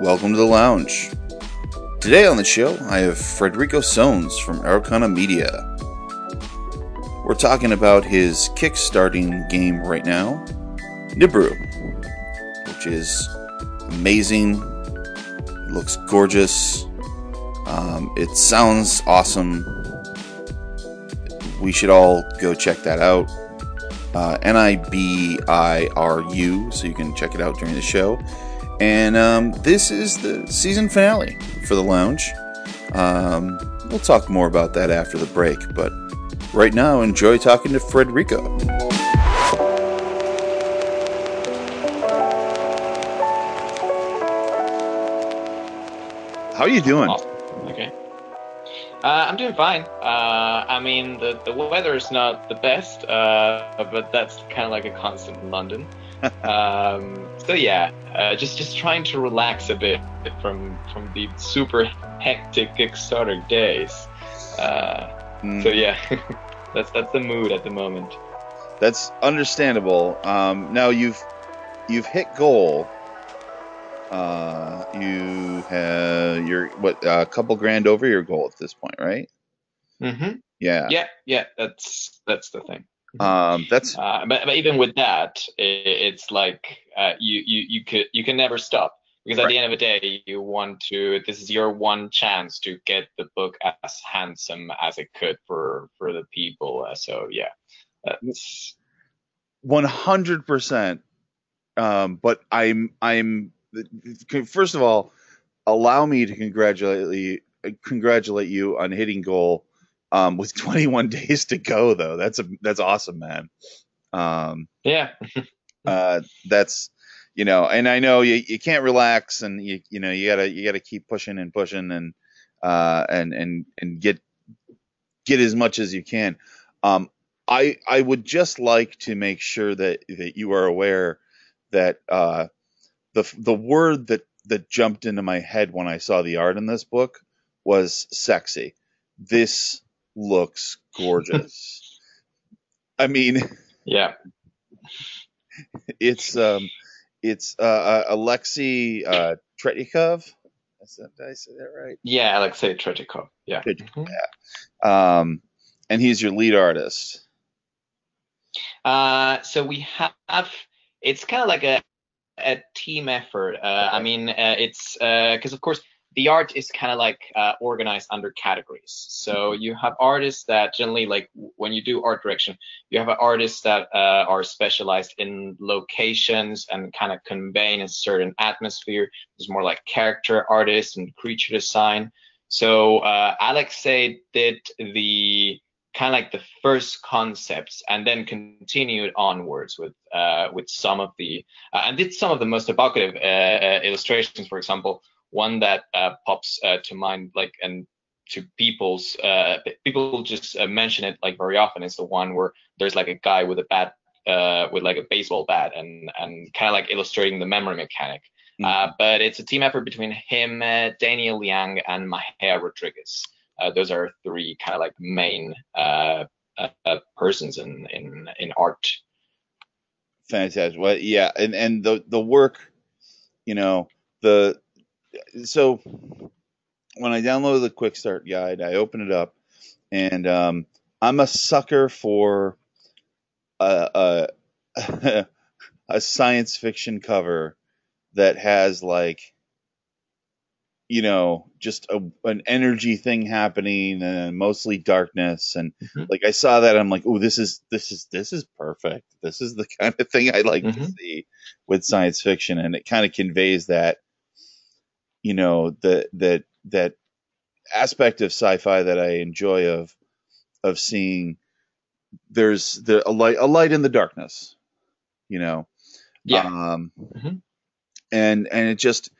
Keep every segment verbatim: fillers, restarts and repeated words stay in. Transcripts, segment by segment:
welcome to The Lounge. Today on the show, I have Federico Sohns from Araucana Media. We're talking about his kickstarting game right now, Nibiru, which is amazing. It looks gorgeous. Um, it sounds awesome. We should all go check that out. Uh, N I B I R U, so you can check it out during the show. And um, this is the season finale for The Lounge. Um, we'll talk more about that after the break, but right now, enjoy talking to Federico. How are you doing? Oh, okay. Uh, I'm doing fine. Uh, I mean, the, the weather is not the best, uh, but that's kind of like a constant in London. um, so yeah, uh, just just trying to relax a bit from from the super hectic Kickstarter days. Uh, mm. So yeah, that's that's the mood at the moment. That's understandable. Um, now you've you've hit goal. Uh, you have you're what a uh, couple grand over your goal at this point, right? Mm-hmm. Yeah. Yeah. Yeah. That's that's the thing. Um, that's. Uh, but, but even with that, it, it's like uh, you you you could you can never stop because at right. the end of the day, you want to. This is your one chance to get the book as handsome as it could for for the people. Uh, so yeah, that's one hundred percent. Um, but I'm I'm. First of all, allow me to congratulate congratulate you on hitting goal um, with twenty-one days to go. Though that's a that's awesome, man. Um, yeah, uh, that's you know, and I know you, you can't relax, and you you know you gotta you gotta keep pushing and pushing and uh, and and and get get as much as you can. Um, I I would just like to make sure that that you are aware that. Uh, The the word that, that jumped into my head when I saw the art in this book was sexy. This looks gorgeous. I mean, yeah, it's um, it's uh, uh, Alexei uh, Tretyakov. Is that, did I say that right? Yeah, Alexei Tretyakov. Yeah. Mm-hmm. Yeah. Um, and he's your lead artist. Uh, so we have. It's kind of like a. a team effort. Uh, I mean, uh, it's because uh, of course the art is kind of like uh, organized under categories. So you have artists that generally, like when you do art direction, you have artists that uh, are specialized in locations and kind of conveying a certain atmosphere. There's more like character artists and creature design. So uh, Alexei did the kind of like the first concepts, and then continued onwards with uh, with some of the uh, and did some of the most evocative uh, uh, illustrations. For example, one that uh, pops uh, to mind, like and to people's uh, people just uh, mention it like very often, is the one where there's like a guy with a bat uh, with like a baseball bat and and kind of like illustrating the memory mechanic. Mm-hmm. Uh, but it's a team effort between him, uh, Daniel Liang, and Maher Rodriguez. Uh, those are three kind of like main uh, uh, uh, persons in, in in art. Fantastic. Well, yeah, and, and the the work, you know, the so when I downloaded the Quick Start Guide, I opened it up, and um, I'm a sucker for a a, a science fiction cover that has like. You know, just a, an energy thing happening and mostly darkness. And mm-hmm. like, I saw that, I'm like, oh, this is, this is, this is perfect. This is the kind of thing I like mm-hmm. to see with science fiction. And it kind of conveys that, you know, the, that, that aspect of sci-fi that I enjoy of, of seeing there's the, a light, a light in the darkness, you know? Yeah. Um, mm-hmm. and, and it just,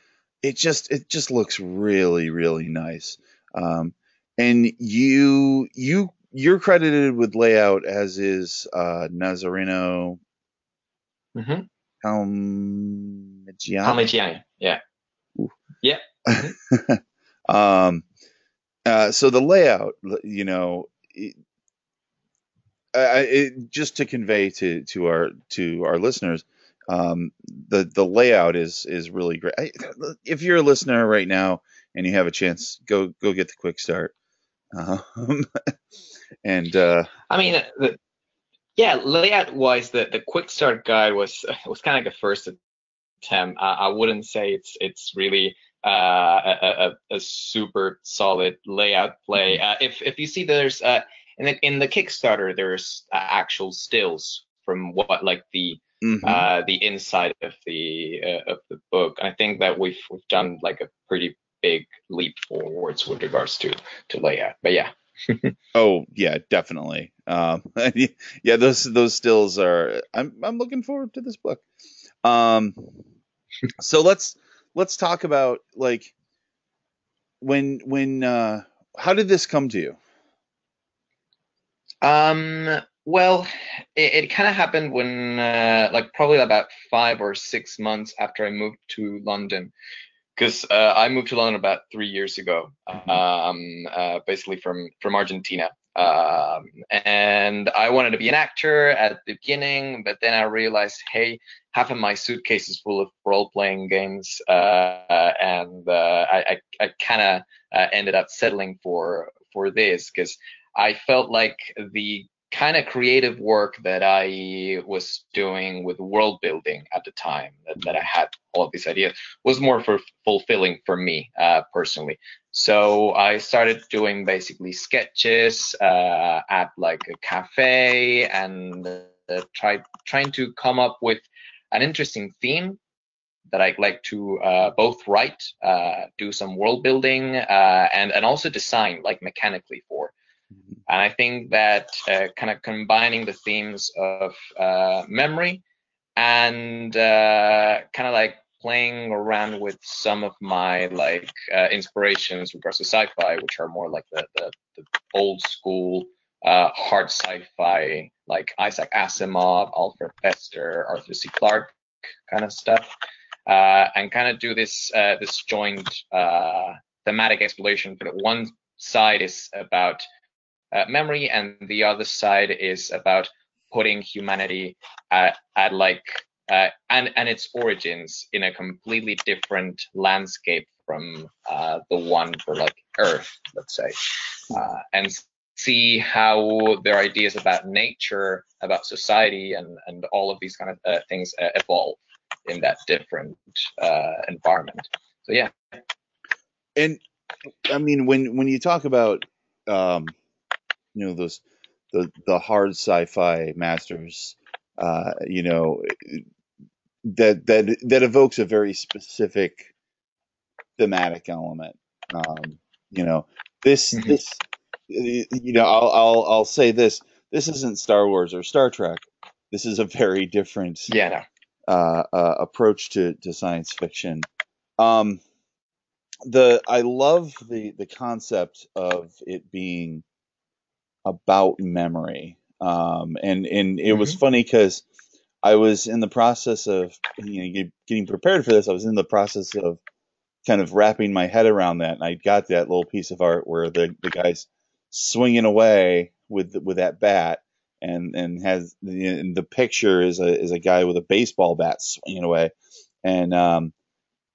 It just it just looks really really nice, um, and you you you're credited with layout, as is uh, Nazareno mm-hmm. Palmejana. Palmejana, yeah, Ooh. yeah. Mm-hmm. um, uh, so the layout, you know, it, uh, it, just to convey to to our to our listeners, um, the the layout is is really great. I, if you're a listener right now and you have a chance, go go get the quick start. Um, and uh, I mean, the, yeah, layout wise, the the quick start guide was was kind of like a first attempt. I, I wouldn't say it's it's really uh, a, a, a super solid layout play. Uh, if if you see there's uh, in the in the Kickstarter, there's uh, actual stills from what like the mm-hmm. uh, the inside of the uh, of the book. I think that we've we've done like a pretty big leap forwards with regards to to layout, but yeah. Oh yeah, definitely. Um, yeah, those those stills are. I'm I'm looking forward to this book. Um, so let's let's talk about like when when uh, how did this come to you? Um. Well, it, it kind of happened when uh, like probably about five or six months after I moved to London. Because uh, I moved to London about three years ago, um, uh, basically from, from Argentina. Um, and I wanted to be an actor at the beginning, but then I realized, hey, half of my suitcase is full of role-playing games. Uh, and uh, I, I, I kind of uh, ended up settling for, for this because I felt like the kind of creative work that I was doing with world building at the time that, that I had all of these ideas was more for fulfilling for me uh, personally. So I started doing basically sketches uh, at like a cafe and uh, tried trying to come up with an interesting theme that I'd like to uh, both write, uh, do some world building uh, and, and also design like mechanically for. And I think that uh, kind of combining the themes of uh, memory and uh, kind of like playing around with some of my like uh, inspirations with regards to sci-fi, which are more like the, the, the old school uh, hard sci-fi, like Isaac Asimov, Alfred Fester, Arthur C. Clarke kind of stuff, uh, and kind of do this uh, this joint uh, thematic exploration. But one side is about Uh, memory, and the other side is about putting humanity at, at like uh, and and its origins in a completely different landscape from uh, the one for like Earth, let's say, uh, and see how their ideas about nature, about society, and and all of these kind of uh, things uh, evolve in that different uh, environment. So yeah, and I mean when when you talk about um you know, those, the, the hard sci-fi masters, uh, you know, that, that, that evokes a very specific thematic element. Um, you know, this, mm-hmm. this, you know, I'll, I'll, I'll say this, this isn't Star Wars or Star Trek. This is a very different yeah, no. uh, uh, approach to, to science fiction. Um, the, I love the, the concept of it being about memory. Um, and, and it mm-hmm. was funny because I was in the process of you know, get, getting prepared for this. I was in the process of kind of wrapping my head around that. And I got that little piece of art where the, the guy's swinging away with, with that bat and, and has and the picture is a, is a guy with a baseball bat swinging away. And, um,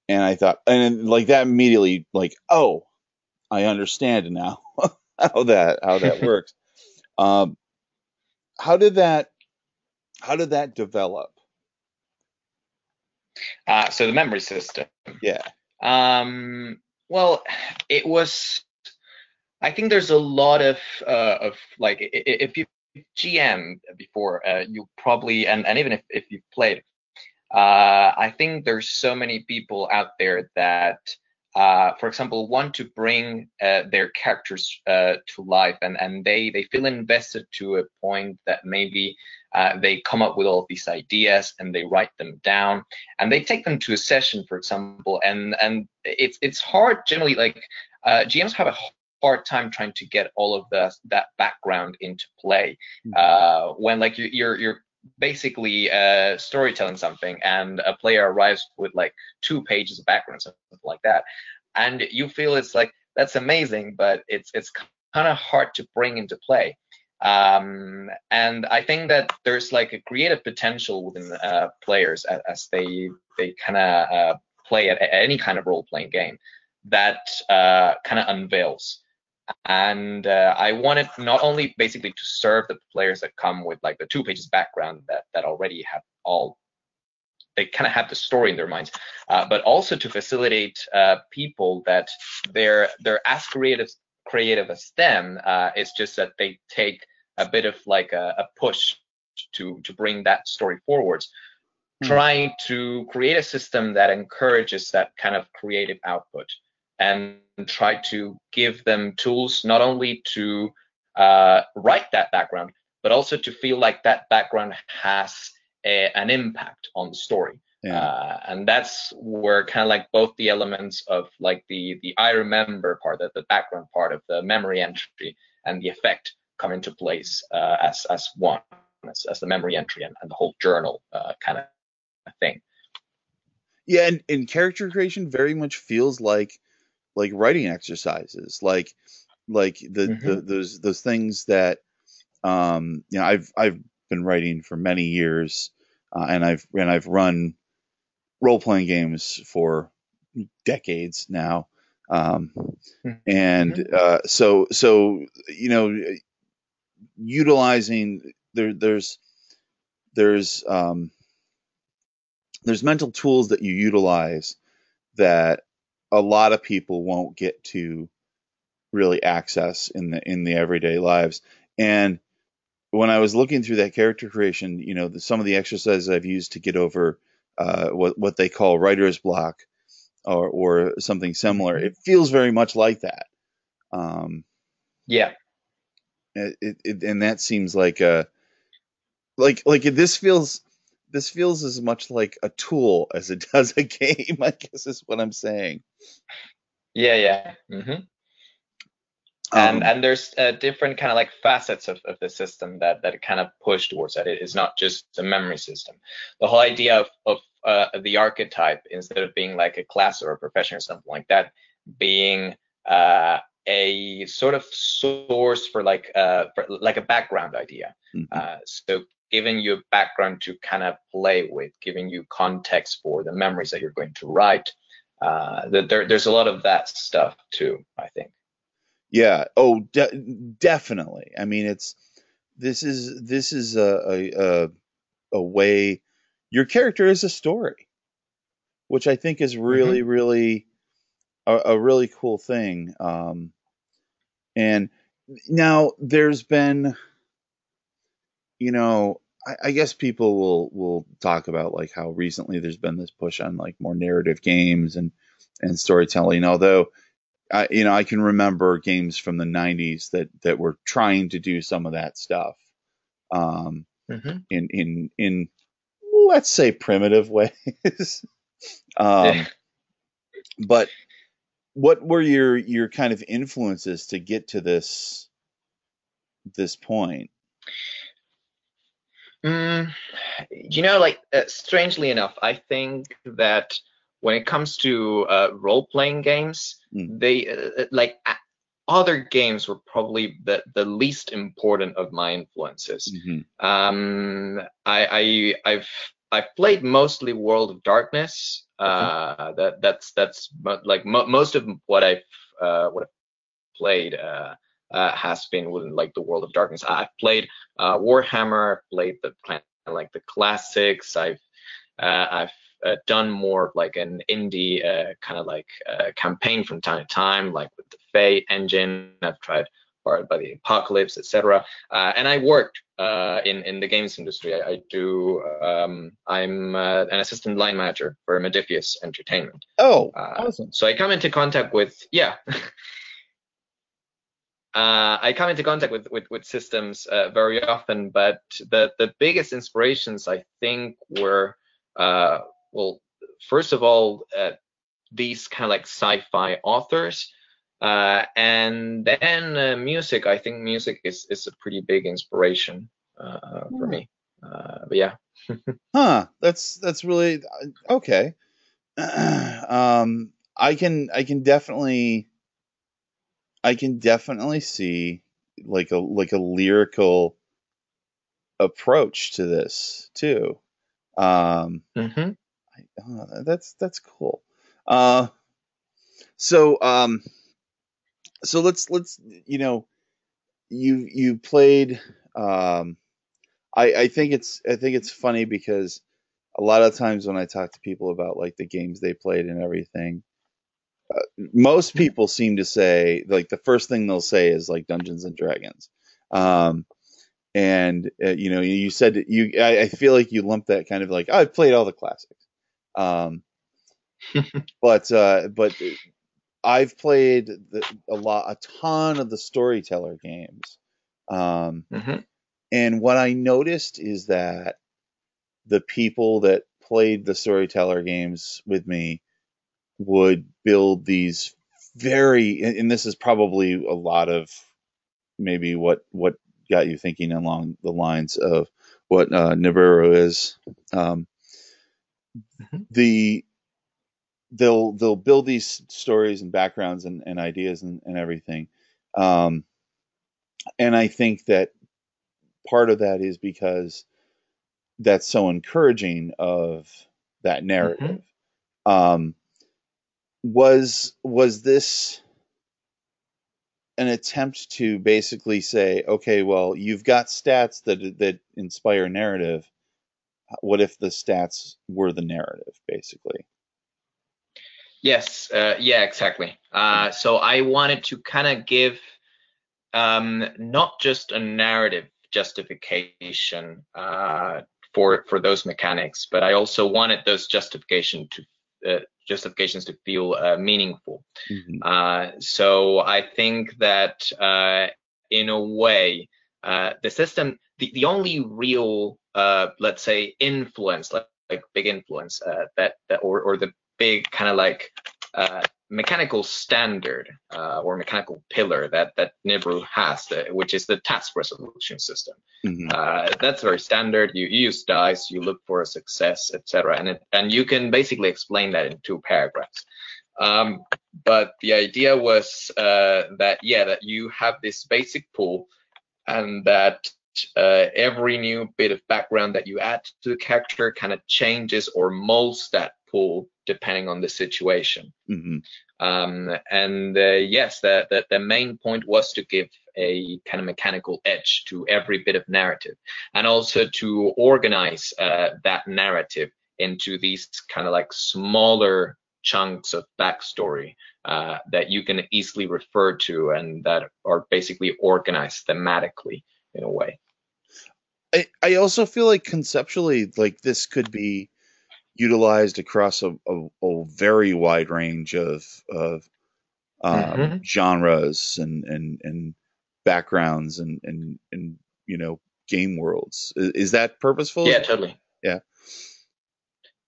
and I thought, and like that immediately, like, oh, I understand now how that, how that works. Um, how did that, how did that develop? Uh, so the memory system. Yeah. Um, well, it was, I think there's a lot of, uh, of like, if you G M before, uh, you probably, and, and even if, if you've played, uh, I think there's so many people out there that, Uh, for example, want to bring uh, their characters uh, to life, and, and they, they feel invested to a point that maybe uh, they come up with all these ideas and they write them down and they take them to a session, for example, and and it's it's hard generally. Like uh, G Ms have a hard time trying to get all of the, that background into play uh, when like you, you're you're basically uh storytelling something and a player arrives with like two pages of background, something like that, and you feel it's like that's amazing, but it's it's kind of hard to bring into play Um, and I think that there's like a creative potential within uh, players as, as they they kind of uh, play at, at any kind of role-playing game that uh, kind of unveils. And uh, I wanted not only basically to serve the players that come with like the two pages background that that already have all, they kind of have the story in their minds, uh, but also to facilitate uh, people that they're they're as creative creative as them. Uh, it's just that they take a bit of like a, a push to to bring that story forwards. Mm. Trying to create a system that encourages that kind of creative output and try to give them tools not only to uh, write that background, but also to feel like that background has a, an impact on the story. Yeah. Uh, and that's where kind of like both the elements of like the the I remember part, that the background part of the memory entry and the effect come into place uh, as as one, as, as the memory entry and, and the whole journal uh, kind of thing. Yeah, and, and character creation very much feels like like writing exercises, like like the, mm-hmm. the those those things that um, you know, I've I've been writing for many years, uh, and I've and I've run role-playing games for decades now. Um, and uh, so, so, you know, utilizing there, there's, there's, um, there's mental tools that you utilize that a lot of people won't get to really access in the, in the everyday lives. And when I was looking through that character creation, you know, the, some of the exercises I've used to get over Uh, what what they call writer's block, or or something similar. It feels very much like that. Um, yeah. It, it, and that seems like a like like this feels this feels as much like a tool as it does a game, I guess is what I'm saying. Yeah, yeah. Mm-hmm. Um, and and there's uh, different kind of like facets of, of the system that that kind of push towards that. It is not just a memory system. The whole idea of of Uh, the archetype, instead of being like a class or a profession or something like that, being uh, a sort of source for like uh, for like a background idea. Mm-hmm. Uh, so giving you a background to kind of play with, giving you context for the memories that you're going to write. Uh, there, there's a lot of that stuff too, I think. Yeah. Oh, de- definitely. I mean, it's this is this is a a, a way. Your character is a story, which I think is really, mm-hmm. really a, a really cool thing. Um, and now there's been, you know, I, I guess people will will talk about like how recently there's been this push on like more narrative games and and storytelling. Although, I, you know, I can remember games from the nineties that that were trying to do some of that stuff. Um, mm-hmm. in in in. Let's say primitive ways. um, but what were your, your kind of influences to get to this, this point? Mm, you know, like uh, strangely enough, I think that when it comes to uh, role-playing games, mm. they uh, like other games were probably the, the least important of my influences. Mm-hmm. Um, I, I, I've, I've played mostly World of Darkness. Uh, mm-hmm. that, that's, that's like mo- most of what I've, uh, what I've played, uh, uh, has been within like the World of Darkness. I've played, uh, Warhammer, I've played the, like the classics. I've, uh, I've, Uh, done more of like an indie uh, kind of like uh, campaign from time to time, like with the Fae engine. I've tried Powered by the Apocalypse, et cetera. Uh, and I worked uh, in in the games industry. I, I do. Um, I'm uh, an assistant line manager for Modiphius Entertainment. Oh, uh, awesome! So I come into contact with yeah. Uh, I come into contact with with, with systems uh, very often, but the the biggest inspirations I think were. Uh, Well, first of all, uh, these kind of like sci-fi authors, uh, and then uh, music. I think music is, is a pretty big inspiration uh, for me. Uh, but yeah. huh. That's that's really okay. um, I can I can definitely I can definitely see like a like a lyrical approach to this too. Um, mm-hmm. I don't know, that's that's cool. Uh, so um, so let's let's you know you you played. Um, I I think it's I think it's funny because a lot of times when I talk to people about like the games they played and everything, uh, most people seem to say like the first thing they'll say is like Dungeons and Dragons. Um, and uh, you know, you said that you, I, I feel like you lumped that kind of like, oh, I've played all the classics. Um, but, uh, but I've played the, a lot, a ton of the storyteller games. Um, mm-hmm. And what I noticed is that the people that played the storyteller games with me would build these very, and this is probably a lot of maybe what, what got you thinking along the lines of what uh, Nibiru is. Um, mm-hmm. The they'll they'll build these stories and backgrounds and, and ideas and, and everything, um, and I think that part of that is because that's so encouraging of that narrative. Mm-hmm. Um, was, was this an attempt to basically say, okay, well, you've got stats that, that inspire narrative. What if the stats were the narrative, basically? Yes. Uh, yeah, exactly. Uh, so I wanted to kind of give, um, not just a narrative justification, uh, for for those mechanics, but I also wanted those justification to uh, justifications to feel uh, meaningful. Mm-hmm. Uh, so I think that uh, in a way, uh, the system, the, the only real, uh, let's say, influence, like, like big influence, uh, that, that or or the big kind of like uh, mechanical standard uh, or mechanical pillar that that Nibiru has, which is the task resolution system. Mm-hmm. Uh, that's very standard. You, you use dice, you look for a success, et cetera, and it, and you can basically explain that in two paragraphs. Um, but the idea was uh, that yeah, that you have this basic pool, and that uh, every new bit of background that you add to the character kind of changes or molds that pool depending on the situation. Mm-hmm. Um, and uh, yes, the, the, the main point was to give a kind of mechanical edge to every bit of narrative, and also to organize uh, that narrative into these kind of like smaller chunks of backstory uh, that you can easily refer to and that are basically organized thematically in a way. I, I also feel like conceptually, like this could be utilized across a, a, a very wide range of of um, mm-hmm. genres and, and and backgrounds and and and you know game worlds. Is, is that purposeful? Yeah, totally. Yeah,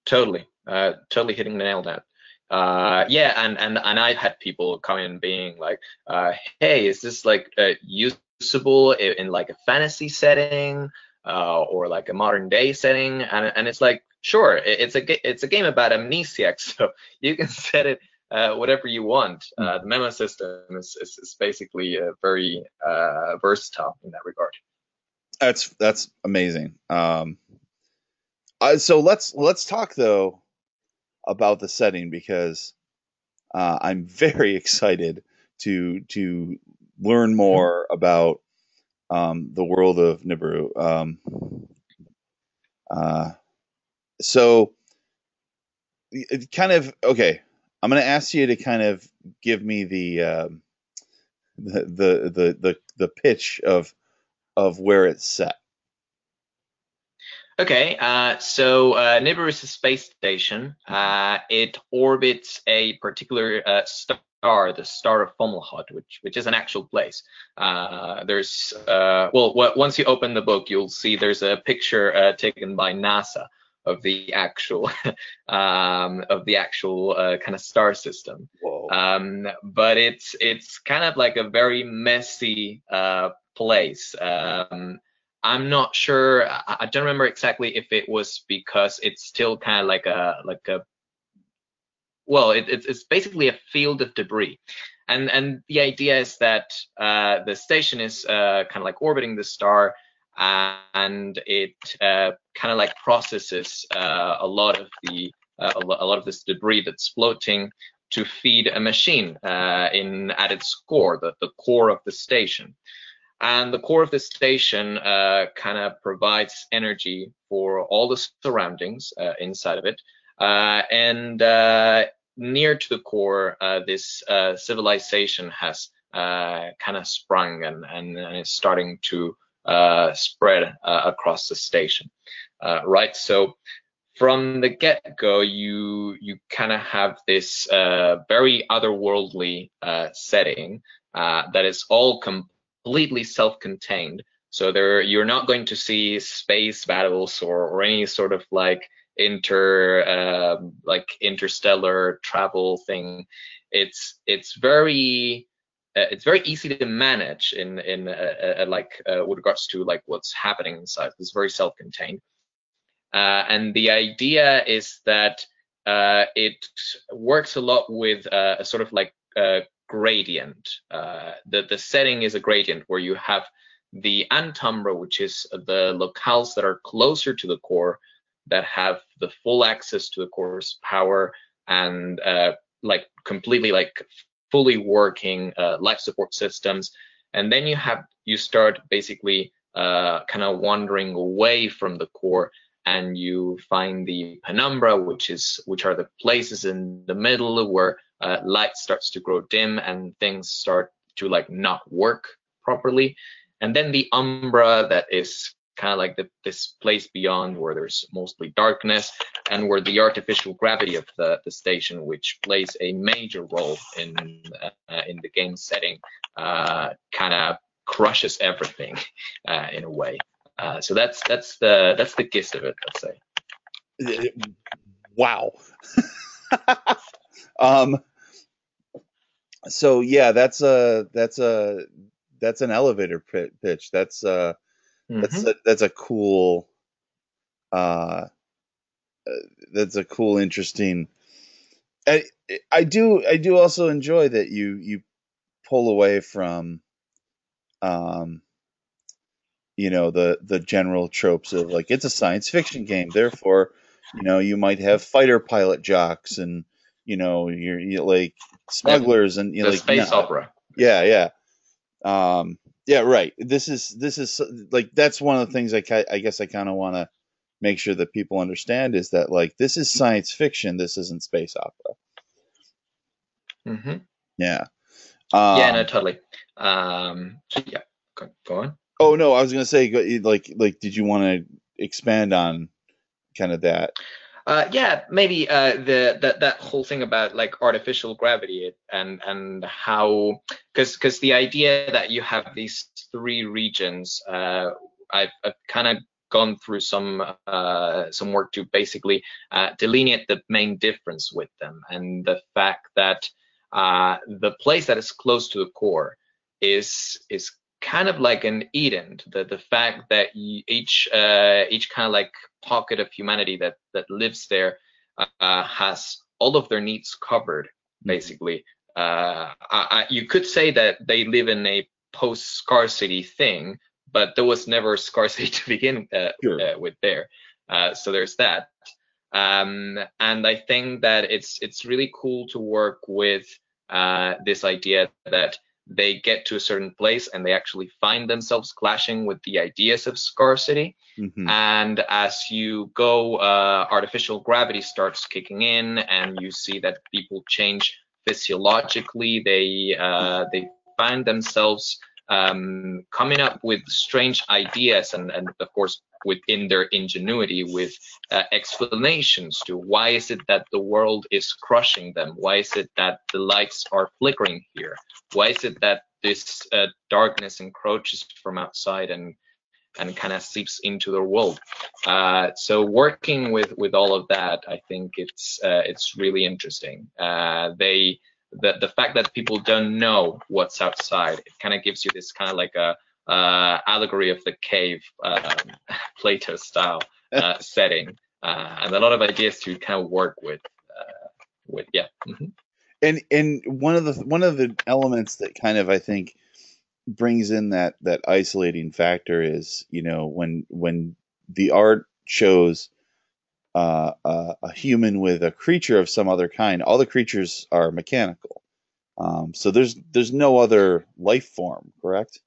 totally, uh, totally hitting the nail down. Uh, yeah, and and and I've had people come in being like, uh, "Hey, is this like uh, usable in, in like a fantasy setting uh, or like a modern day setting?" And and it's like, sure, it's a it's a game about amnesiacs, so you can set it uh, whatever you want. Uh, the memo system is is, is basically uh, very uh, versatile in that regard. That's that's amazing. Um, I, so let's let's talk though about the setting, because uh, I'm very excited to to learn more about um, the world of Nibiru. Um, uh, So, it kind of okay. I'm going to ask you to kind of give me the, um, the the the the the pitch of of where it's set. Okay. Uh, so uh, Nibiru is a space station. Uh, it orbits a particular uh, star, the star of Fomalhaut, which which is an actual place. Uh, there's uh, well, w- once you open the book, you'll see there's a picture uh, taken by NASA of the actual, um, of the actual uh, kind of star system. Whoa. Um, but it's it's kind of like a very messy uh, place. Um, I'm not sure. I, I don't remember exactly if it was because it's still kind of like a like a. Well, it, it's it's basically a field of debris, And and the idea is that uh, the station is uh, kind of like orbiting the star, and it uh, kind of like processes uh, a lot of the uh, a lot of this debris that's floating to feed a machine uh, in at its core, the, the core of the station. And the core of the station uh, kind of provides energy for all the surroundings uh, inside of it. Uh, and uh, near to the core, uh, this uh, civilization has uh, kind of sprung and, and, and is starting to uh, spread uh, across the station, uh, right? So from the get-go, you you kind of have this uh, very otherworldly uh, setting uh, that is all completely self-contained. So there, you're not going to see space battles or, or any sort of like inter uh, like interstellar travel thing. It's it's very uh, it's very easy to manage in in uh, uh, like uh, with regards to like what's happening inside. It's very self-contained. Uh, and the idea is that uh, it works a lot with uh, a sort of like uh, gradient. Uh, the, the setting is a gradient where you have the Antumbra, which is the locales that are closer to the core, that have the full access to the core's power and uh, like completely like fully working uh, life support systems. And then you have you start basically uh, kind of wandering away from the core, and you find the penumbra, which is which are the places in the middle where uh, light starts to grow dim and things start to like not work properly. And then the umbra, that is kind of like the, this place beyond where there's mostly darkness and where the artificial gravity of the, the station, which plays a major role in uh, in the game setting, uh, kind of crushes everything uh, in a way. Uh, so that's that's the that's the gist of it, let's say. Wow. um. So yeah, that's a that's a that's an elevator pitch. That's uh mm-hmm. that's a, that's a cool uh that's a cool interesting. I I do I do also enjoy that you you pull away from um. you know, the, the general tropes of like, it's a science fiction game, therefore, you know, you might have fighter pilot jocks and, you know, you're, you're like smugglers and you know, like space no. opera. Yeah. Yeah. Um, yeah. Right. This is, this is like, that's one of the things I, I guess I kind of want to make sure that people understand is that like, this is science fiction. This isn't space opera. Mm-hmm. Yeah. Um, yeah, no, totally. Um, yeah. Go, go on. Oh no, I was gonna say, like, like, did you want to expand on kind of that? Uh, yeah, maybe uh, the that that whole thing about like artificial gravity and and how, because because the idea that you have these three regions, uh, I've, I've kind of gone through some uh, some work to basically uh, delineate the main difference with them, and the fact that uh, the place that is close to the core is is kind of like an Eden, the the fact that each uh, each kind of like pocket of humanity that that lives there uh, has all of their needs covered, basically. Uh, I, I, you could say that they live in a post-scarcity thing, but there was never scarcity to begin uh, sure. uh, with there. Uh, so there's that, um, and I think that it's it's really cool to work with uh, this idea that they get to a certain place and they actually find themselves clashing with the ideas of scarcity. Mm-hmm. And as you go, uh, artificial gravity starts kicking in, and you see that people change physiologically. They uh, they find themselves um, coming up with strange ideas, and, and of course, within their ingenuity, with uh, explanations to why is it that the world is crushing them? Why is it that the lights are flickering here? Why is it that this uh, darkness encroaches from outside and and kind of seeps into their world? Uh, so working with with all of that, I think it's uh, it's really interesting. Uh, they the the fact that people don't know what's outside, it kind of gives you this kind of like a uh allegory of the cave, uh, Plato style uh, setting, uh, and a lot of ideas to kind of work with uh, with yeah. Mm-hmm. And and one of the one of the elements that kind of I think brings in that that isolating factor is, you know, when when the art shows uh, a, a human with a creature of some other kind, all the creatures are mechanical. Um, so there's there's no other life form, correct?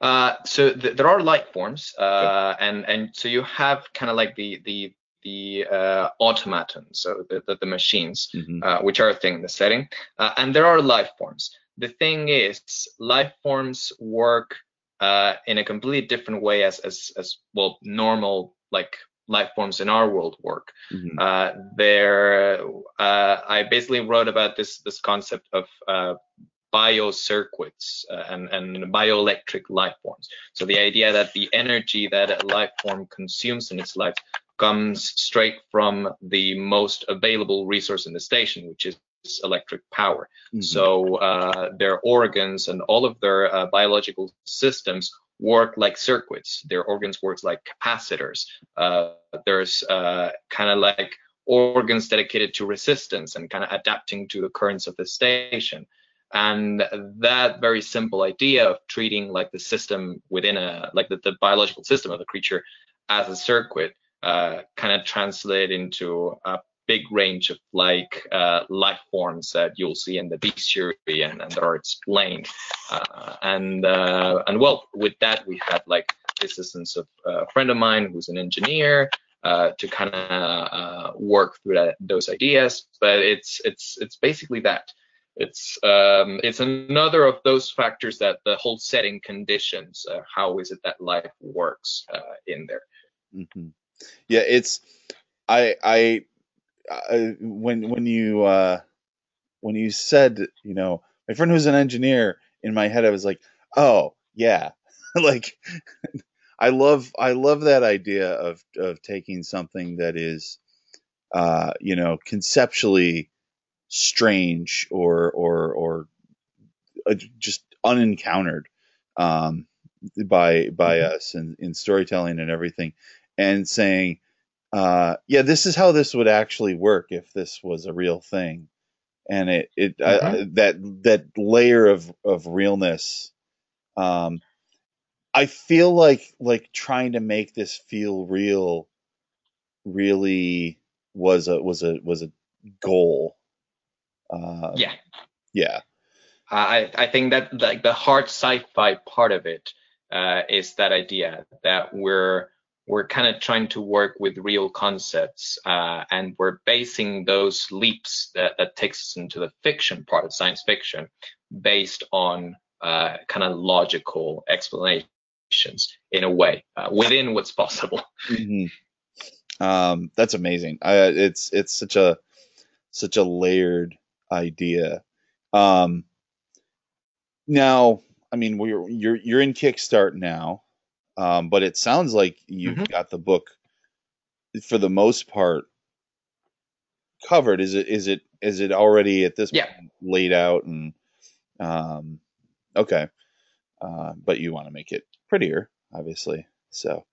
Uh, so th- there are life forms, uh, okay. and and so you have kind of like the the. the uh, automatons, so the, the, the machines, mm-hmm. uh, which are a thing in the setting. Uh, and there are life forms. The thing is, life forms work uh, in a completely different way as, as, as well, normal, like, life forms in our world work. Mm-hmm. Uh, there, uh, I basically wrote about this this concept of uh, biocircuits uh, and, and bioelectric life forms. So the idea that the energy that a life form consumes in its life comes straight from the most available resource in the station, which is electric power. Mm-hmm. So uh, their organs and all of their uh, biological systems work like circuits. Their organs work like capacitors. Uh, there's uh, kind of like organs dedicated to resistance and kind of adapting to the currents of the station. And that very simple idea of treating like the system within a, like the, the biological system of the creature as a circuit, Uh, kind of translate into a big range of like uh, life forms that you'll see in the bestiary and, and that are explained. Uh, and uh, and well, with that we had like the assistance of a friend of mine who's an engineer uh, to kind of uh, work through that, those ideas. But it's it's it's basically that. It's um, it's another of those factors that the whole setting conditions. Uh, how is it that life works uh, in there? Mm-hmm. Yeah, it's I, I I when when you uh, when you said, you know, my friend who's an engineer, in my head I was like, oh yeah, like I love I love that idea of of taking something that is uh, you know, conceptually strange or or or just unencountered um, by by mm-hmm. us in, in storytelling and everything. And saying, uh, yeah, this is how this would actually work if this was a real thing, and it, it mm-hmm. I, that that layer of of realness. Um, I feel like like trying to make this feel real, really was a was a was a goal. Uh, yeah, yeah. I I think that like the hard sci-fi part of it uh, is that idea that we're. We're kind of trying to work with real concepts, uh, and we're basing those leaps that, that takes us into the fiction part of science fiction based on uh, kind of logical explanations in a way uh, within what's possible. Mm-hmm. Um, that's amazing. I, it's it's such a such a layered idea. Um, now, I mean, we're you're you're in Kickstart now. Um, but it sounds like you've mm-hmm. got the book for the most part covered. Is it, is it, is it already at this yeah. point laid out and, um, okay. Uh, but you want to make it prettier, obviously. So,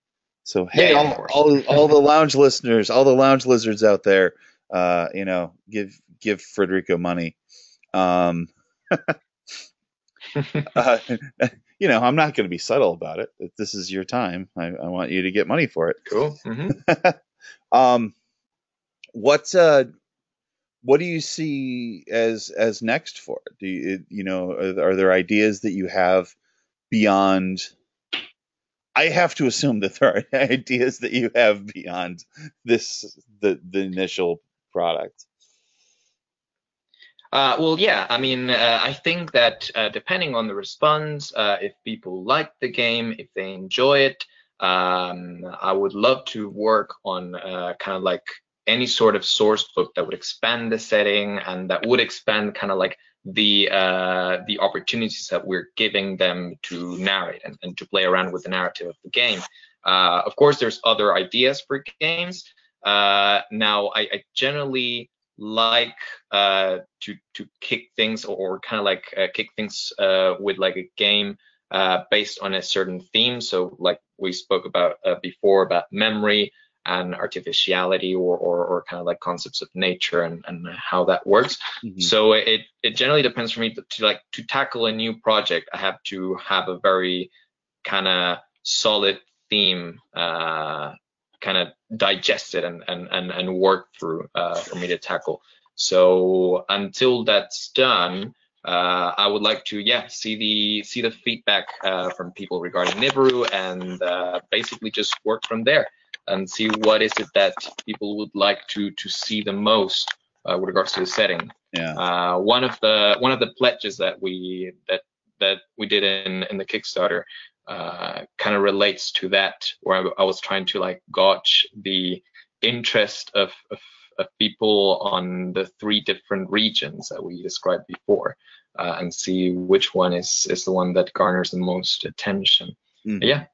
so, hey, yeah, all, all, all the lounge listeners, all the lounge lizards out there, uh, you know, give, give Federico money. Um, uh, you know, I'm not going to be subtle about it. If this is your time, I, I want you to get money for it. Cool. Mm-hmm. um, what, uh, what do you see as, as next for it? Do you, you know, are, are there ideas that you have beyond? I have to assume that there are ideas that you have beyond this, the, the initial product. Uh, well, yeah, I mean, uh, I think that uh, depending on the response, uh, if people like the game, if they enjoy it, um, I would love to work on uh, kind of like any sort of source book that would expand the setting and that would expand kind of like the uh, the opportunities that we're giving them to narrate and, and to play around with the narrative of the game. Uh, of course, there's other ideas for games. Uh, now, I, I generally... like uh to to kick things or kind of like uh, kick things uh with like a game uh based on a certain theme. So like we spoke about uh, before about memory, and artificiality, or, or, or kind of like concepts of nature and, and how that works. Mm-hmm. So it, it generally depends for me to, to like to tackle a new project. I have to have a very kind of solid theme, uh, kind of digest it and, and, and, and work through, uh, for me to tackle. So until that's done, uh, I would like to, yeah, see the, see the feedback, uh, from people regarding Nibiru, and, uh, basically just work from there and see what is it that people would like to, to see the most, uh, with regards to the setting. Yeah. Uh, one of the, one of the pledges that we, that, that we did in, in the Kickstarter, uh, kind of relates to that, where I, I was trying to like gauge the interest of, of, of people on the three different regions that we described before, uh, and see which one is, is the one that garners the most attention. Mm-hmm. Yeah.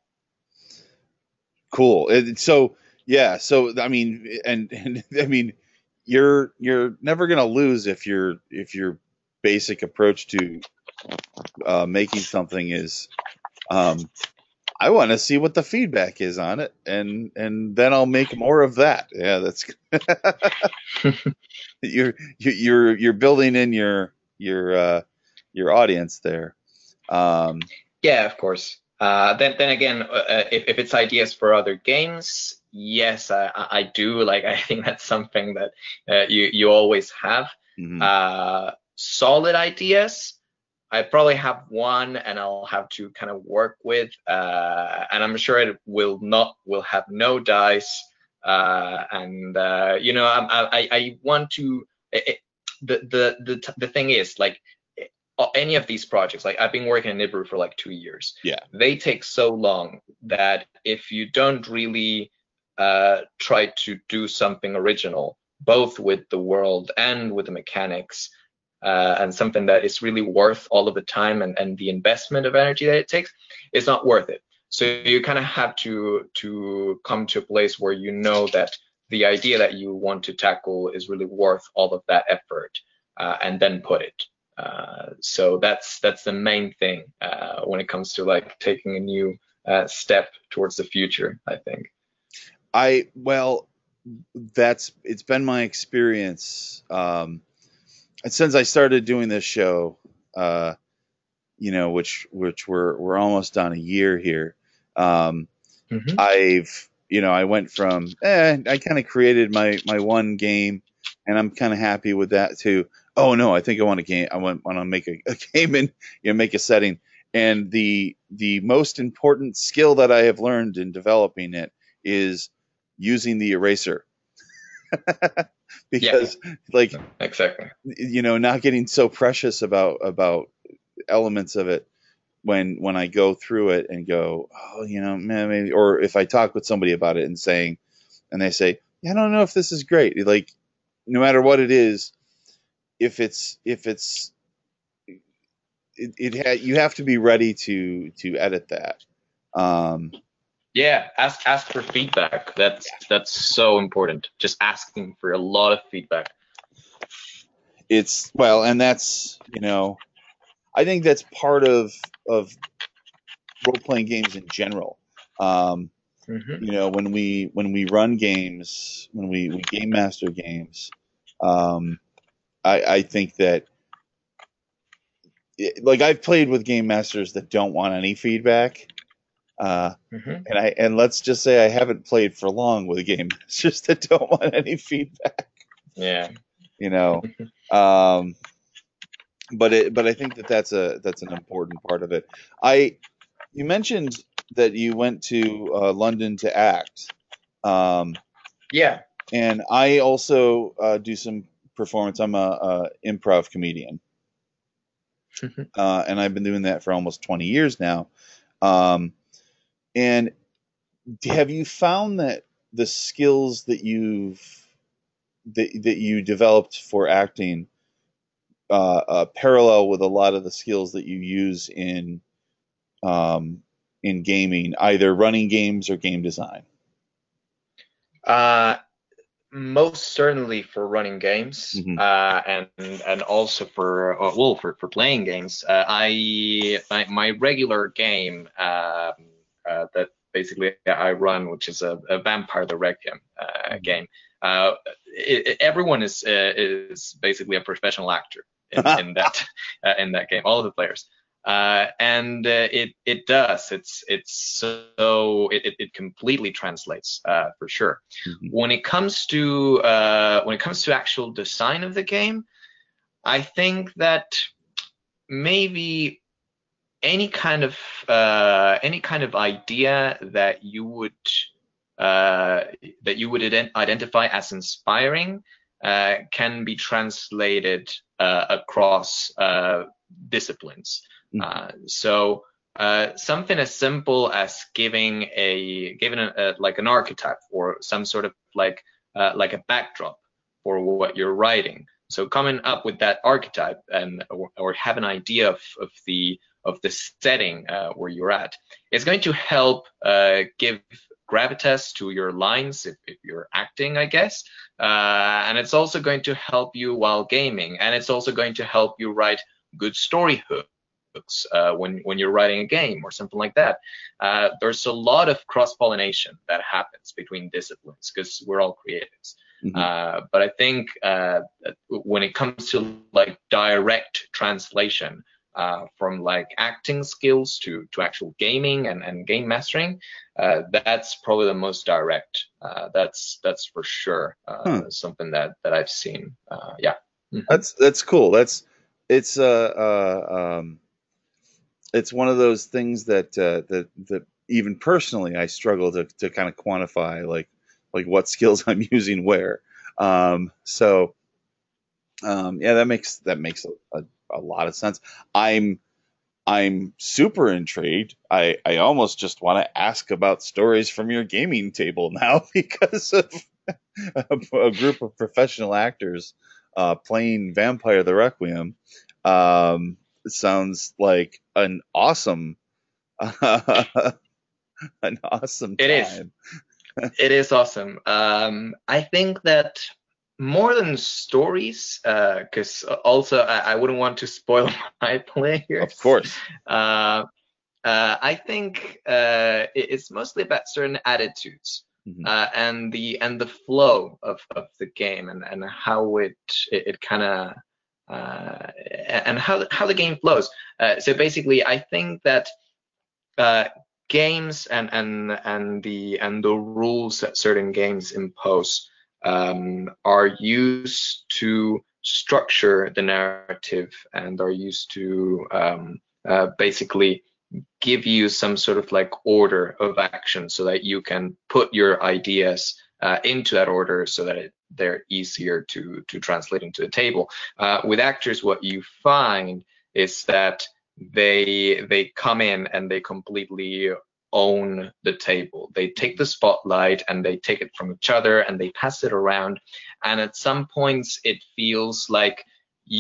Cool. It, so, yeah. So, I mean, and, and I mean, you're, you're never going to lose if you're, if your basic approach to, uh, making something is, um, I want to see what the feedback is on it, and, and then I'll make more of that. Yeah, that's you're you're you're building in your your uh, your audience there. Um, yeah, of course. Uh, then then again, uh, if if it's ideas for other games, yes, I I do. Like, I think that's something that uh, you you always have. Mm-hmm. Uh, solid ideas. I probably have one, and I'll have to kind of work with, uh, and I'm sure it will not, will have no dice. Uh, and, uh, you know, I, I, I want to, it, the, the, the, the thing is, like, any of these projects, like, I've been working in Nibiru for like two years. Yeah. They take so long that if you don't really, uh, try to do something original, both with the world and with the mechanics, Uh, and something that is really worth all of the time and, and the investment of energy that it takes, it's not worth it. So you kind of have to to come to a place where you know that the idea that you want to tackle is really worth all of that effort, uh, and then put it. Uh, so that's that's the main thing uh, when it comes to like taking a new uh, step towards the future, I think. I well, that's it's been my experience. Um... And since I started doing this show, uh, you know, which which we're we're almost on a year here, um, mm-hmm. I've you know I went from eh, I kind of created my my one game, and I'm kind of happy with that too. Oh no, I think I want a game. I want want to make a, a game and you know, make a setting. And the the most important skill that I have learned in developing it is using the eraser. Because yeah. like exactly you know not getting so precious about about elements of it when when I go through it and go oh you know man maybe or if I talk with somebody about it and saying and they say yeah, I don't know if this is great, like no matter what it is, if it's if it's it, it ha- you have to be ready to to edit that. um Yeah, ask ask for feedback. That's that's so important. Just asking for a lot of feedback. It's well, and that's you know, I think that's part of of role playing games in general. Um, mm-hmm. You know, when we when we run games, when we, we game master games, um, I I think that it, like I've played with game masters that don't want any feedback. Uh, mm-hmm. and I, and let's just say I haven't played for long with a game masters that don't want any feedback. Yeah. You know, um, but it, but I think that that's a, that's an important part of it. I, you mentioned that you went to, uh, London to act. Um, yeah. And I also, uh, do some performance. I'm a, a improv comedian. Mm-hmm. Uh, and I've been doing that for almost twenty years now. Um, And have you found that the skills that you've that, that you developed for acting uh, uh, parallel with a lot of the skills that you use in um, in gaming, either running games or game design? Uh, most certainly for running games, mm-hmm. uh, and and also for uh, well for, for playing games. Uh, I my, my regular game. Um, Uh, that basically I run, which is a, a Vampire the Requiem uh, game. Uh, it, it, everyone is uh, is basically a professional actor in, in that uh, in that game. All of the players. Uh, and uh, it it does. It's it's so it it completely translates uh, for sure. Mm-hmm. When it comes to uh, when it comes to actual design of the game, I think that maybe any kind of uh, any kind of idea that you would uh, that you would ident- identify as inspiring uh, can be translated uh, across uh, disciplines. Uh, so uh, something as simple as giving a giving a, a, like an archetype or some sort of like uh, like a backdrop for what you're writing. So coming up with that archetype and or, or have an idea of, of the of the setting uh, where you're at. It's going to help uh, give gravitas to your lines if, if you're acting, I guess. Uh, and it's also going to help you while gaming, and it's also going to help you write good story hooks. Uh, when when you're writing a game or something like that, uh, there's a lot of cross-pollination that happens between disciplines because we're all creatives. Mm-hmm. Uh, but I think uh, when it comes to like direct translation uh, from like acting skills to to actual gaming and, and game mastering, uh, that's probably the most direct. Uh, that's that's for sure uh, huh. something that that I've seen. Uh, yeah, mm-hmm. that's that's cool. That's it's uh, uh um. It's one of those things that uh, that that even personally I struggle to to kind of quantify, like like what skills I'm using where. Um, so um, yeah, that makes that makes a, a, a lot of sense. I'm I'm super intrigued. I I almost just want to ask about stories from your gaming table now because of a, a group of professional actors uh, playing Vampire the Requiem. Um, It sounds like an awesome, uh, an awesome time. It is. It is awesome. Um, I think that more than stories, because uh, also I, I wouldn't want to spoil my play here. Of course. Uh, uh, I think uh, it, it's mostly about certain attitudes. Mm-hmm. Uh, and the and the flow of, of the game and, and how it it, it kind of. Uh, and how the, how the game flows. Uh, so basically, I think that uh, games and and and the and the rules that certain games impose um, are used to structure the narrative and are used to um, uh, basically give you some sort of like order of action so that you can put your ideas Uh, into that order so that it, they're easier to to translate into the table. Uh, with actors, what you find is that they they come in and they completely own the table. They take the spotlight and they take it from each other and they pass it around. And at some points, it feels like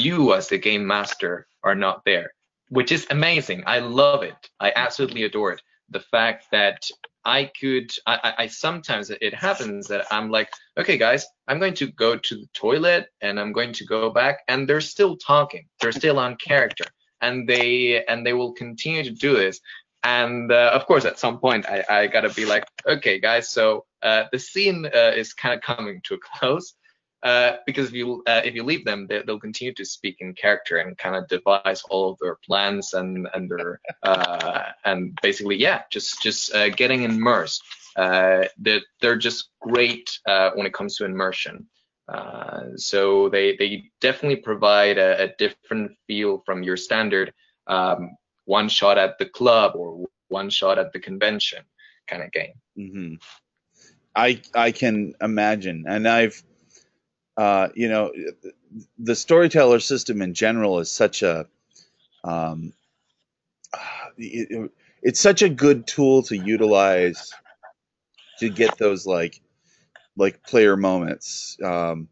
you as the game master are not there, which is amazing. I love it. I absolutely adore it. The fact that I could, I, I sometimes it happens that I'm like, okay, guys, I'm going to go to the toilet and I'm going to go back, and they're still talking, they're still on character, and they and they will continue to do this. And uh, of course, at some point, I, I gotta be like, okay, guys, so uh, the scene uh, is kind of coming to a close, uh, because if you uh, if you leave them, they, they'll continue to speak in character and kind of devise all of their plans and and their uh, and basically, yeah, just just uh, getting immersed. Uh, they're, they're just great uh, when it comes to immersion. Uh, so they they definitely provide a, a different feel from your standard um, one shot at the club or one shot at the convention kind of game. Mm-hmm. I I can imagine, and I've. Uh, you know, the storyteller system in general is such a, um, it, it's such a good tool to utilize to get those like, like player moments. Um,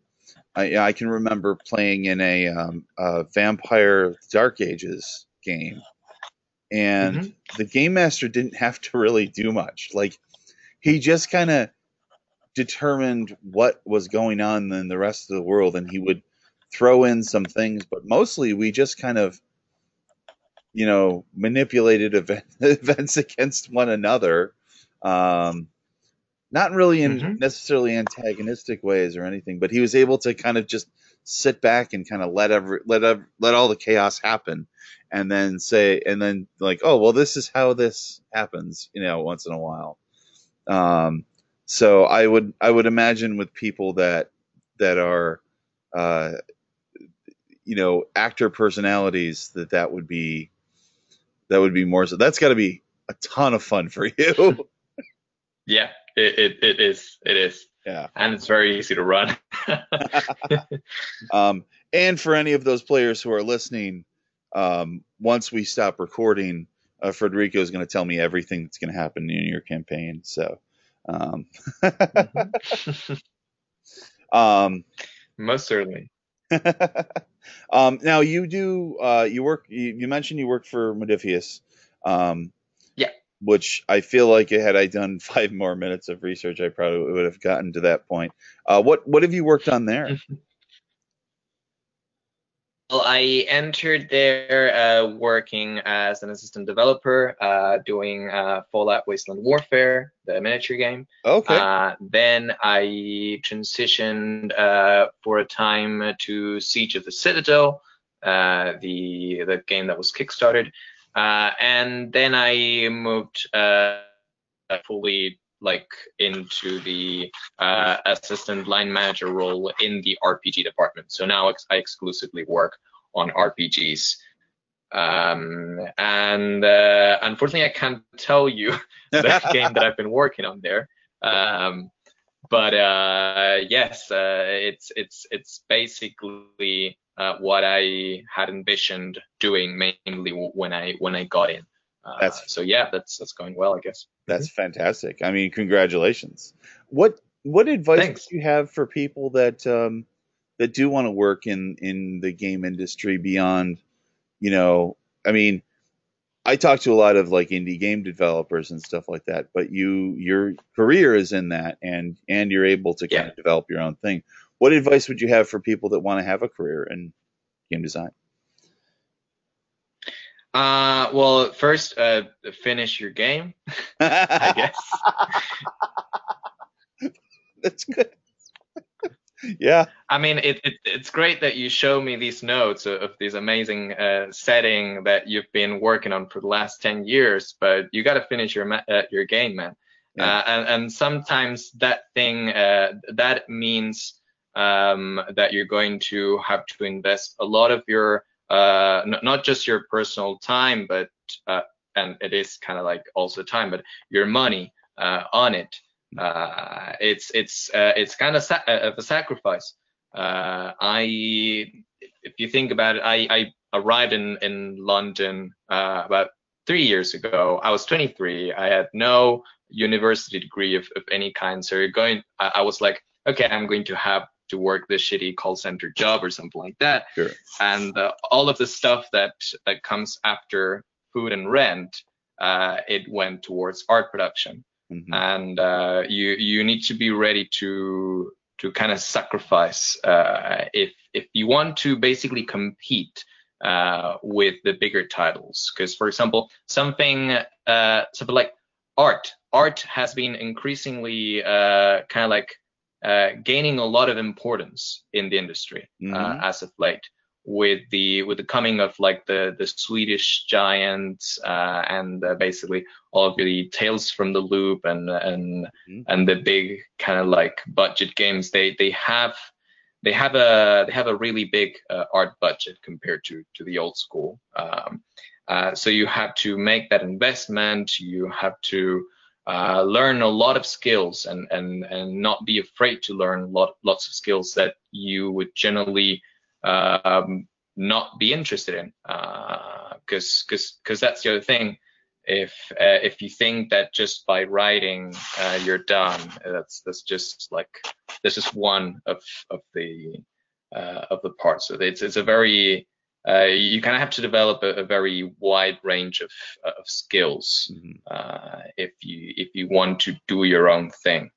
I, I can remember playing in a, um, a Vampire Dark Ages game, and mm-hmm. the game master didn't have to really do much. Like, he just kind of determined what was going on in the rest of the world, and he would throw in some things, but mostly we just kind of, you know, manipulated event, events against one another Um, not really in mm-hmm. necessarily antagonistic ways or anything, but he was able to kind of just sit back and kind of let every, let every, let all the chaos happen, and then say, and then like, oh, well, this is how this happens, you know, once in a while. Um, so I would, I would imagine with people that, that are, uh, you know, actor personalities, that that would be, that would be more so. That's gotta be a ton of fun for you. Yeah, it, it, it is. It is. Yeah. And it's very easy to run. um, and for any of those players who are listening, um, once we stop recording, uh, Federico is going to tell me everything that's going to happen in your campaign. So, um, um, most certainly. um, now you do, uh, you work, you, you mentioned you work for Modiphius. Um, yeah. Which I feel like had I done five more minutes of research, I probably would have gotten to that point. Uh, what, what have you worked on there? Well, I entered there uh, working as an assistant developer, uh, doing uh, Fallout Wasteland Warfare, the miniature game. Okay. Uh, then I transitioned uh, for a time to Siege of the Citadel, uh, the the game that was kickstarted, uh, and then I moved uh, fully like into the uh, assistant line manager role in the R P G department. So now ex- I exclusively work on R P Gs. Um, and uh, unfortunately, I can't tell you the game that I've been working on there. Um, but uh, yes, uh, it's it's it's basically uh, what I had envisioned doing mainly when I when I got in. Uh, that's, so yeah, that's that's going well, I guess. That's mm-hmm. fantastic. I mean, congratulations. What what advice Thanks. do you have for people that um, that do want to work in, in the game industry beyond, you know, I mean, I talk to a lot of like indie game developers and stuff like that, but you your career is in that, and and you're able to yeah. kind of develop your own thing. What advice would you have for people that want to have a career in game design? Uh, well, first, uh, finish your game, I guess. That's good. Yeah. I mean, it, it it's great that you show me these notes of, of this amazing uh, setting that you've been working on for the last ten years, but you got to finish your uh, your game, man. Yeah. Uh, and, and sometimes that thing, uh, that means um, that you're going to have to invest a lot of your uh n- not just your personal time, but uh and it is kind of like also time, but your money uh on it. uh it's it's uh, it's kind of sa- of a sacrifice. uh I if you think about it, I I arrived in in London uh about three years ago. I was twenty-three. I had no university degree of, of any kind, so you're going I, I was like, okay, I'm going to have to work this shitty call center job or something like that. Sure. And uh, all of the stuff that that comes after food and rent, uh, it went towards art production. Mm-hmm. And uh, you you need to be ready to to kind of sacrifice uh, if if you want to basically compete uh, with the bigger titles. Because for example, something uh, something like art, art has been increasingly uh, kind of like Uh, gaining a lot of importance in the industry mm-hmm. uh, as of late, with the with the coming of like the the Swedish giants uh, and uh, basically all of the Tales from the Loop and and mm-hmm. and the big kind of like budget games. They they have they have a they have a really big uh, art budget compared to to the old school. Um, uh, so you have to make that investment. You have to Uh, learn a lot of skills and, and, and not be afraid to learn lot, lots of skills that you would generally uh, um, not be interested in. Because uh, because that's the other thing. If uh, if you think that just by writing uh, you're done, that's that's just like this is one of of the uh, of the parts. So it's it's a very Uh, you kind of have to develop a, a very wide range of of skills mm-hmm. uh, if you if you want to do your own thing,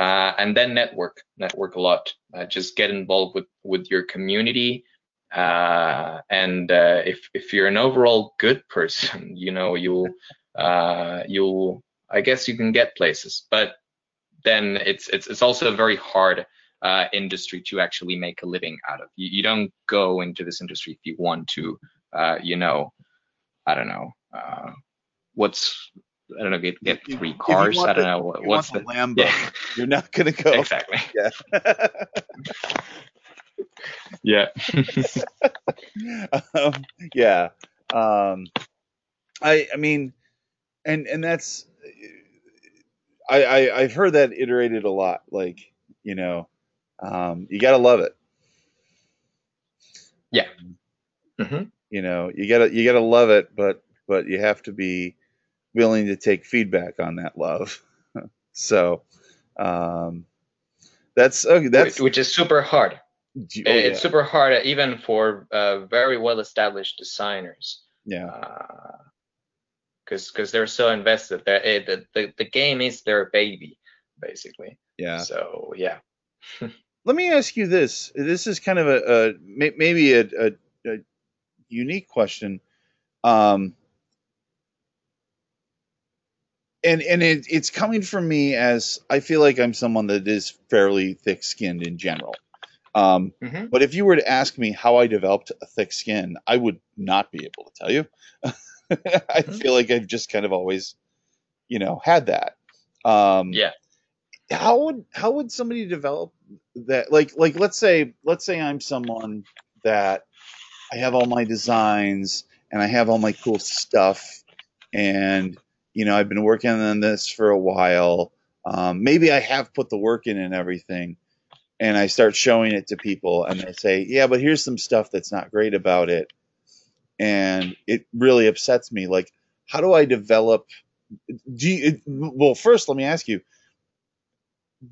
uh, and then network network a lot. Uh, just get involved with, with your community, uh, and uh, if if you're an overall good person, you know you'll uh, you'll I guess you can get places, but then it's it's it's also a very hard uh, industry to actually make a living out of. You, you don't go into this industry if you want to, uh, you know, I don't know, uh, what's, I don't know, get, get three cars. I don't know. What, what's the Lambo? Yeah. You're not going to go. Exactly. Yeah. yeah. um, yeah. Um, I, I mean, and, and that's, I, I, I've heard that iterated a lot. Like, you know, um, you got to love it. Yeah. Mm-hmm. You know, you gotta, you gotta love it, but, but you have to be willing to take feedback on that love. so, um, that's, okay, that's, which is super hard. Oh, yeah. It's super hard even for uh, very well-established designers. Yeah. Uh, Because because they're so invested, they're, the, the the game is their baby, basically. Yeah. So yeah. Let me ask you this. This is kind of a, a maybe a, a, a unique question, um, and and it, it's coming from me as I feel like I'm someone that is fairly thick-skinned in general. Um, mm-hmm. But if you were to ask me how I developed a thick skin, I would not be able to tell you. I feel like I've just kind of always, you know, had that. Um, yeah. How would how would somebody develop that? Like like let's say let's say I'm someone that I have all my designs and I have all my cool stuff, and you know I've been working on this for a while. Um, maybe I have put the work in and everything, and I start showing it to people, and they say, "Yeah, but here's some stuff that's not great about it." And it really upsets me. Like, how do I develop? Do you, it, well, first, let me ask you: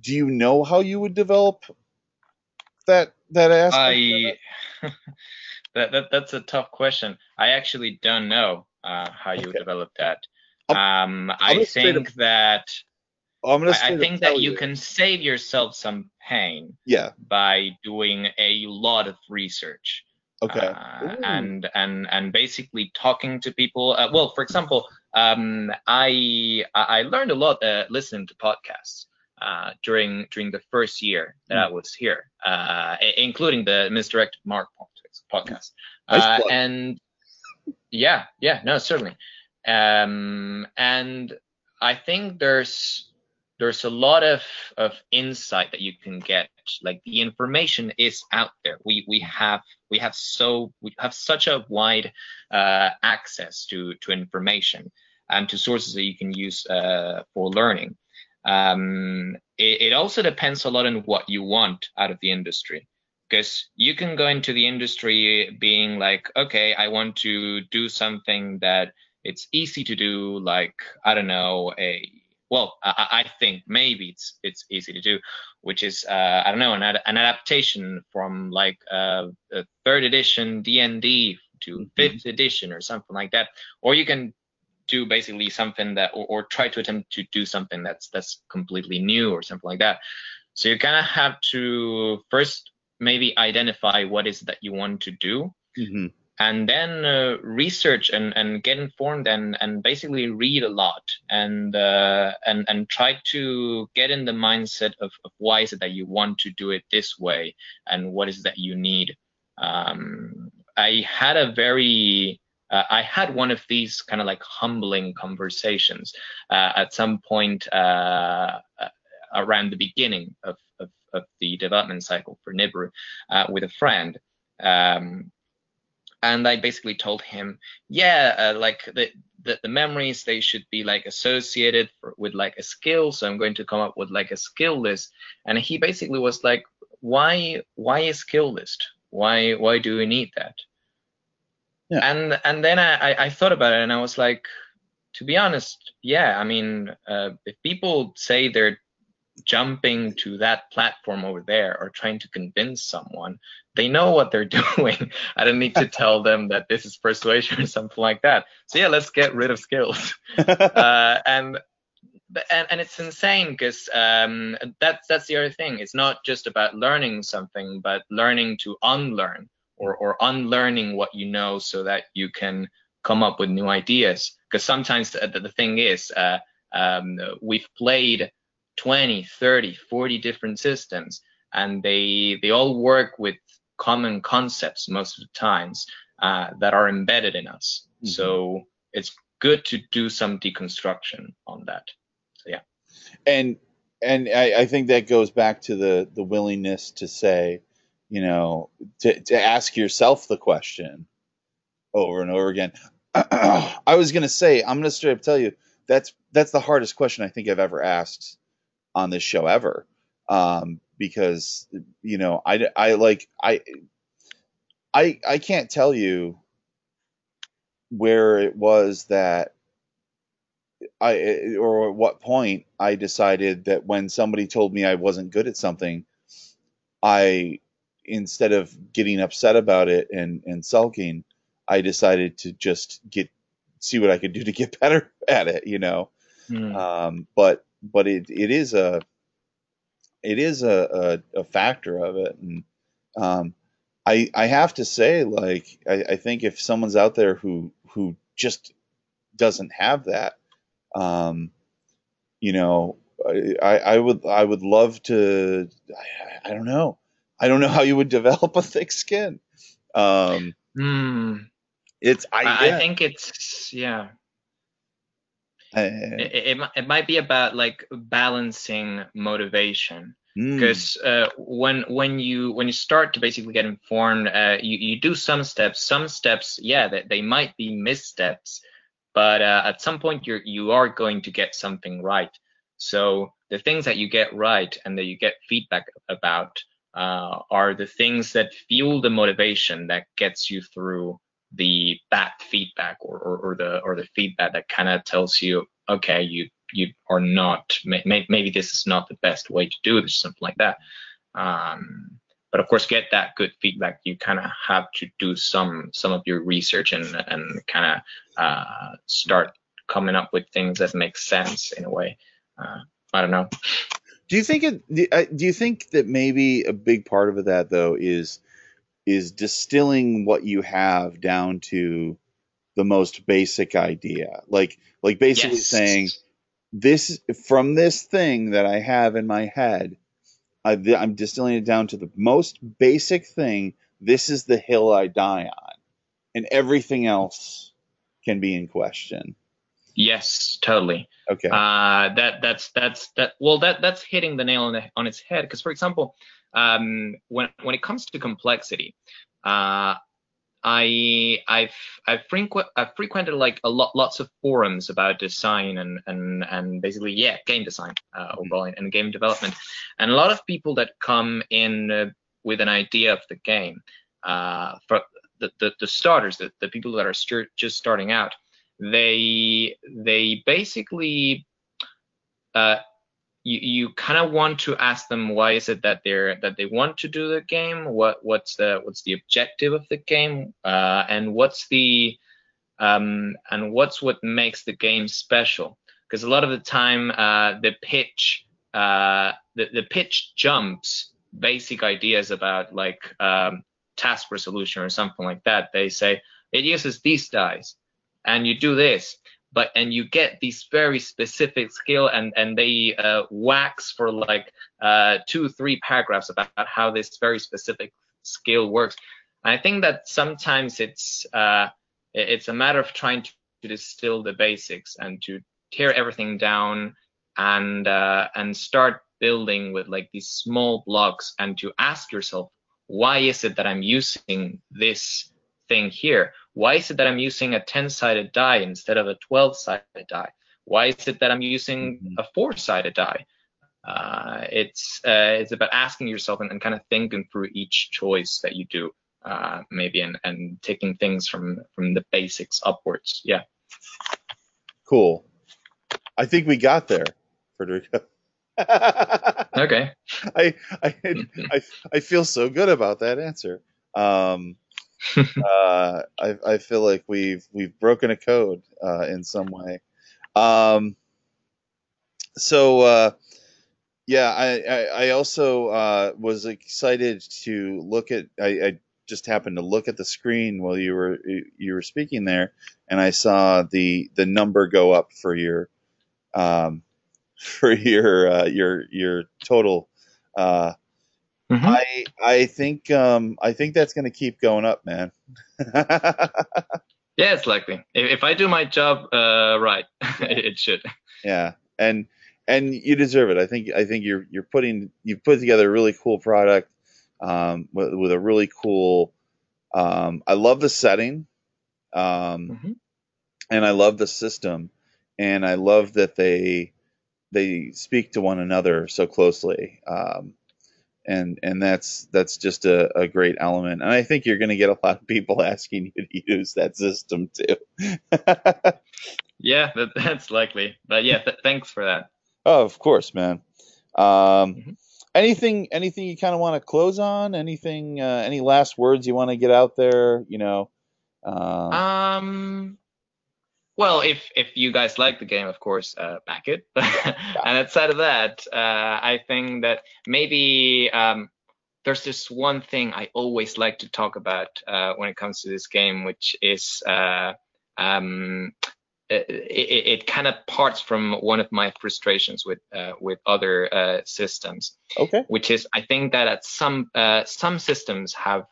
do you know how you would develop that that aspect? I that, that that's a tough question. I actually don't know uh, how you okay. develop that. Um, I think to, that I'm gonna I, I think that you, you can save yourself some pain. Yeah. By doing a lot of research. Okay. Uh, and and and basically talking to people. Uh, well, for example, um, I I learned a lot uh, listening to podcasts uh, during during the first year that mm. I was here, uh, including the Misdirected Mark podcast. Nice plug. Uh, and yeah, yeah, no, certainly. Um, and I think there's there's a lot of of insight that you can get. Like, the information is out there. We we have we have so we have such a wide uh, access to to information and to sources that you can use uh, for learning. Um, it, it also depends a lot on what you want out of the industry, because you can go into the industry being like, okay, I want to do something that it's easy to do. Like, I don't know a Well, I, I think maybe it's it's easy to do, which is uh, I don't know an, ad- an adaptation from like uh, a third edition D and D to mm-hmm. fifth edition or something like that. Or you can do basically something that, or, or try to attempt to do something that's that's completely new or something like that. So you kind of have to first maybe identify what is that you want to do, mm-hmm. and then uh, research and, and get informed and, and basically read a lot and uh, and and try to get in the mindset of, of why is it that you want to do it this way and what is it that you need. Um, I had a very uh, I had one of these kind of like humbling conversations uh, at some point uh, around the beginning of, of, of the development cycle for Nibiru uh, with a friend. Um, And I basically told him, yeah, uh, like the, the the memories, they should be like associated for, with like a skill. So I'm going to come up with like a skill list. And he basically was like, why why a skill list? Why why do we need that? Yeah. And and then I, I thought about it and I was like, to be honest, yeah, I mean, uh, if people say they're jumping to that platform over there or trying to convince someone, they know what they're doing. I don't need to tell them that this is persuasion or something like that. So yeah, let's get rid of skills. uh, and, and and it's insane because um, that's that's the other thing. It's not just about learning something, but learning to unlearn or or unlearning what you know so that you can come up with new ideas. Because sometimes the, the thing is, uh, Um, we've played twenty, thirty, forty different systems, and they they all work with common concepts most of the times uh, that are embedded in us. Mm-hmm. So it's good to do some deconstruction on that. So yeah. And and I, I think that goes back to the the willingness to say, you know, to, to ask yourself the question over and over again. I was going to say, I'm going to straight up tell you, that's that's the hardest question I think I've ever asked on this show ever. Um, because, you know, I, I like I, I, I can't tell you where it was that I or at what point I decided that when somebody told me I wasn't good at something, I, instead of getting upset about it and, and sulking, I decided to just get see what I could do to get better at it, you know. Mm. Um, but but it it is a it is a, a, a factor of it, and um, I I have to say, like I, I think if someone's out there who who just doesn't have that, um, you know, I I would I would love to. I, I don't know. I don't know how you would develop a thick skin. Um, mm. It's. I, yeah. I think it's yeah. I, it, it it might be about like balancing motivation, because mm. uh, when when you when you start to basically get informed, uh, you you do some steps. Some steps, yeah, that they, they might be missteps, but uh, at some point you're you are going to get something right. So the things that you get right and that you get feedback about uh, are the things that fuel the motivation that gets you through the bad feedback, or, or, or the or the feedback that kind of tells you, okay, you you are not, may, maybe this is not the best way to do it, or something like that. Um, but of course, get that good feedback, you kind of have to do some some of your research and and kind of uh, start coming up with things that make sense in a way. Uh, I don't know. Do you think it? Do you think that maybe a big part of that though is is distilling what you have down to the most basic idea. Like, like basically yes. saying this from this thing that I have in my head, I, I'm distilling it down to the most basic thing. This is the hill I die on, and everything else can be in question. Yes, totally. Okay. Uh, that, that's, that's, that, well, that, that's hitting the nail on the, on its head. Cause for example, Um, when when it comes to complexity, uh, I I've I've, frequ- I've frequented like a lot lots of forums about design and and and basically yeah game design uh, or and game development, and a lot of people that come in uh, with an idea of the game, uh, for the, the the starters, the the people that are st- just starting out, they they basically. Uh, You, you kind of want to ask them why is it that they're that they want to do the game, what what's the what's the objective of the game, uh, and what's the um, and what's what makes the game special? Because a lot of the time uh, the pitch uh, the the pitch jumps basic ideas about like um, task resolution or something like that. They say it uses these dice, and you do this. But and you get these very specific skill, and and they uh, wax for like uh, two, three paragraphs about how this very specific skill works. And I think that sometimes it's uh, it's a matter of trying to, to distill the basics and to tear everything down and uh, and start building with like these small blocks, and to ask yourself, why is it that I'm using this thing here? Why is it that I'm using a ten-sided die instead of a twelve-sided die? Why is it that I'm using a four-sided die? Uh, it's uh, it's about asking yourself and, and kind of thinking through each choice that you do, uh, maybe, and, and taking things from, from the basics upwards. Yeah. Cool. I think we got there, Federico. Okay. I I, I I feel so good about that answer. Um, uh, I, I feel like we've we've broken a code uh, in some way. Um, so uh, yeah, I I, I also uh, was excited to look at. I, I just happened to look at the screen while you were you were speaking there, and I saw the the number go up for your um, for your uh, your your total. Uh, mm-hmm. I I think um, I think that's going to keep going up, man. Yeah, it's likely. If, if I do my job uh, right, it should. Yeah, and and you deserve it. I think I think you're you're putting you've put together a really cool product um, with, with a really cool. Um, I love the setting. Um, mm-hmm. And I love the system, and I love that they they speak to one another so closely, um, and and that's that's just a, a great element. And I think you're going to get a lot of people asking you to use that system too. Yeah, that, that's likely. But yeah, th- thanks for that. Oh, of course, man. Um, mm-hmm. Anything anything you kind of want to close on? Anything? Uh, any last words you want to get out there? You know. Um. um... Well, if, if you guys like the game, of course, uh, back it. And outside of that, uh, I think that maybe um, there's this one thing I always like to talk about uh, when it comes to this game, which is uh, um, it, it, it kind of parts from one of my frustrations with uh, with other uh, systems. Okay. Which is, I think that at some uh, some systems have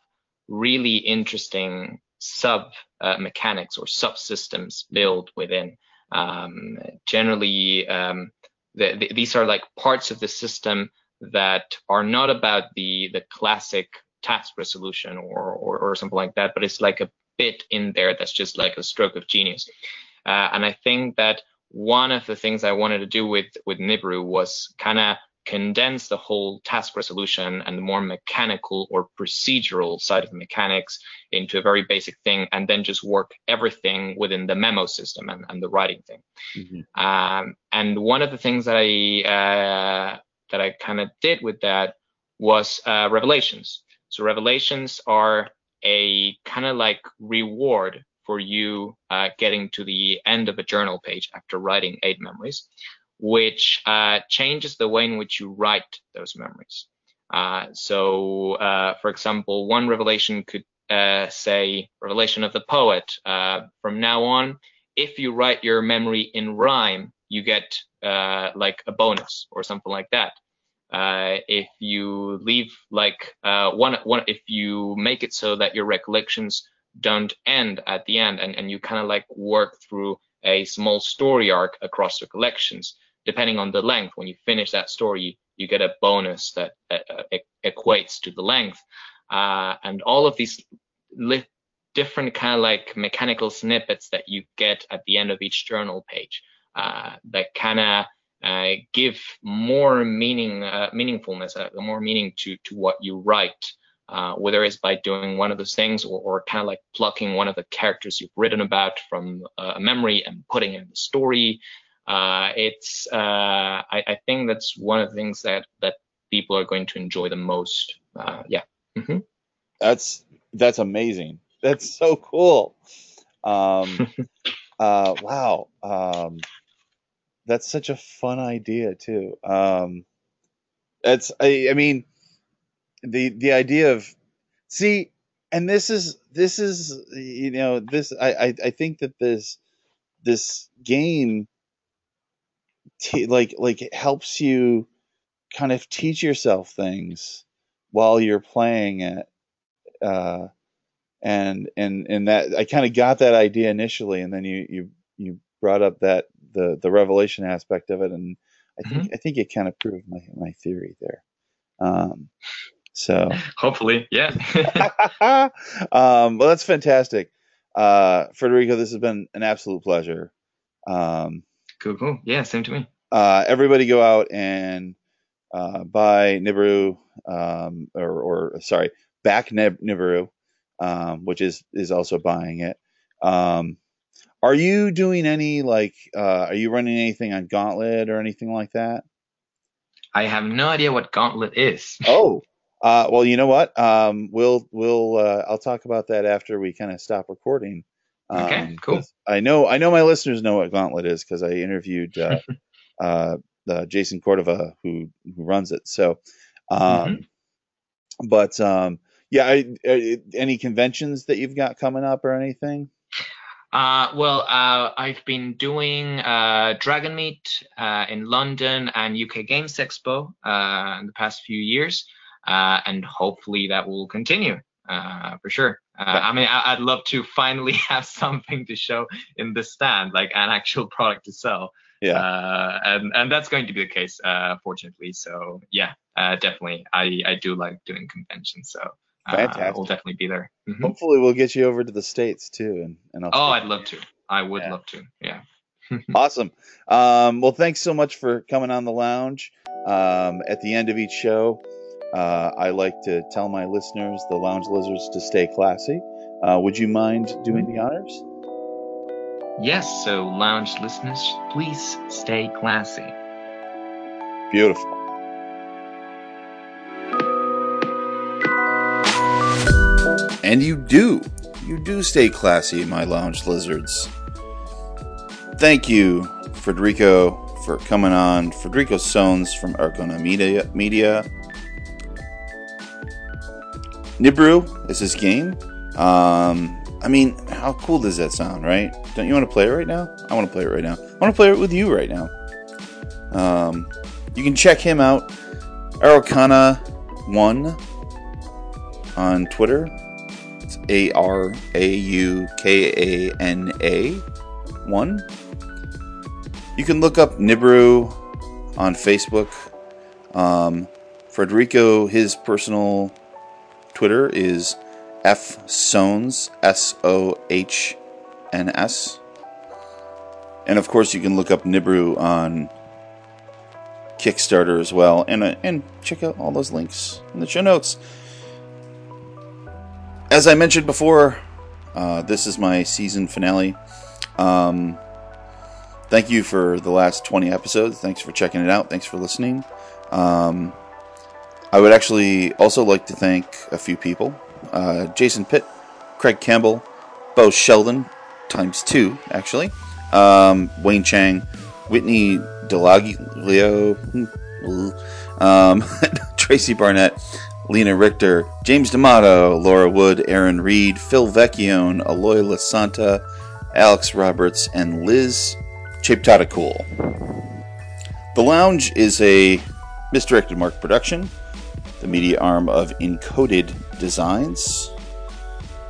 really interesting sub uh, mechanics or subsystems build within. Um, generally, um, the, the, these are like parts of the system that are not about the the classic task resolution or, or or something like that, but it's like a bit in there that's just like a stroke of genius. Uh, and I think that one of the things I wanted to do with with Nibiru was kind of condense the whole task resolution and the more mechanical or procedural side of mechanics into a very basic thing, and then just work everything within the memo system and, and the writing thing. Mm-hmm. Um, and one of the things that I uh, that I kind of did with that was uh, revelations. So revelations are a kind of like reward for you uh, getting to the end of a journal page after writing eight memories, which uh, changes the way in which you write those memories. Uh, so, uh, for example, one revelation could uh, say, revelation of the poet. Uh, from now on, if you write your memory in rhyme, you get uh, like a bonus or something like that. Uh, if you leave like uh, one, one, if you make it so that your recollections don't end at the end, and, and you kind of like work through a small story arc across the collections, depending on the length. When you finish that story, you get a bonus that uh, equates to the length. Uh, and all of these li- different kind of like mechanical snippets that you get at the end of each journal page uh, that kind of uh, give more meaning, uh, meaningfulness, uh, more meaning to, to what you write, uh, whether it's by doing one of those things or, or kind of like plucking one of the characters you've written about from uh, a memory and putting it in the story. Uh, it's uh, I, I think that's one of the things that, that people are going to enjoy the most. Uh, yeah, mm-hmm. that's that's amazing. That's so cool. Um, uh, wow, um, that's such a fun idea too. Um, that's I, I mean the the idea of see, and this is this is you know this I I, I think that this this game. T- like like it helps you kind of teach yourself things while you're playing it, uh, and and and that I kind of got that idea initially, and then you you, you brought up that the, the revelation aspect of it, and I think mm-hmm. I think it kind of proved my, my theory there. Um, so hopefully, yeah. um, well, that's fantastic, uh, Federico. This has been an absolute pleasure. Um, Cool, cool. Yeah, same to me. Uh, everybody go out and uh, buy Nibiru, um, or, or sorry, back Nib- Nibiru, um, which is, is also buying it. Um, are you doing any, like, uh, are you running anything on Gauntlet or anything like that? I have no idea what Gauntlet is. Oh, uh, well, you know what? Um, we'll, we'll, uh, I'll talk about that after we kind of stop recording. Okay, um, cool. I know, I know my listeners know what Gauntlet is because I interviewed uh, uh, uh, Jason Cordova, who who runs it. So, um, mm-hmm. but um, yeah, I, I, any conventions that you've got coming up or anything? Uh, well, uh, I've been doing uh, Dragon Meet uh, in London and U K Games Expo uh, in the past few years, uh, and hopefully that will continue uh, for sure. Uh, I mean, I- I'd love to finally have something to show in the stand, like an actual product to sell. Yeah. Uh, and, and that's going to be the case, uh, fortunately. So, yeah, uh, definitely. I, I do like doing conventions, so uh, we'll definitely be there. Mm-hmm. Hopefully we'll get you over to the States, too. And, and I'll oh, I'd love to. I would yeah. love to. Yeah. Awesome. Um, well, thanks so much for coming on The Lounge. Um, at the end of each show, uh, I like to tell my listeners, the Lounge Lizards, to stay classy. Uh, would you mind doing the honors? Yes, so Lounge listeners, please stay classy. Beautiful. And you do. You do stay classy, my Lounge Lizards. Thank you, Federico, for coming on. Federico Sohns from Araucana Media. Media. Nibiru is his game. Um... I mean, how cool does that sound, right? Don't you want to play it right now? I want to play it right now. I want to play it with you right now. Um, you can check him out, Araucana one on Twitter. It's A R A U K A N A one. You can look up Nibiru on Facebook. Um, Federico, his personal Twitter is F. Sohns, S O H N S. And of course, you can look up Nibiru on Kickstarter as well. And, uh, and check out all those links in the show notes. As I mentioned before, uh, this is my season finale. Um, thank you for the last twenty episodes. Thanks for checking it out. Thanks for listening. Um, I would actually also like to thank a few people. Uh, Jason Pitt, Craig Campbell, Bo Sheldon, times two, actually, um, Wayne Chang, Whitney DeLaglio, um, Tracy Barnett, Lena Richter, James D'Amato, Laura Wood, Aaron Reed, Phil Vecchione, Aloy LaSanta, Alex Roberts, and Liz Chaptatacool. The Lounge is a Misdirected Mark production, the media arm of Encoded Designs.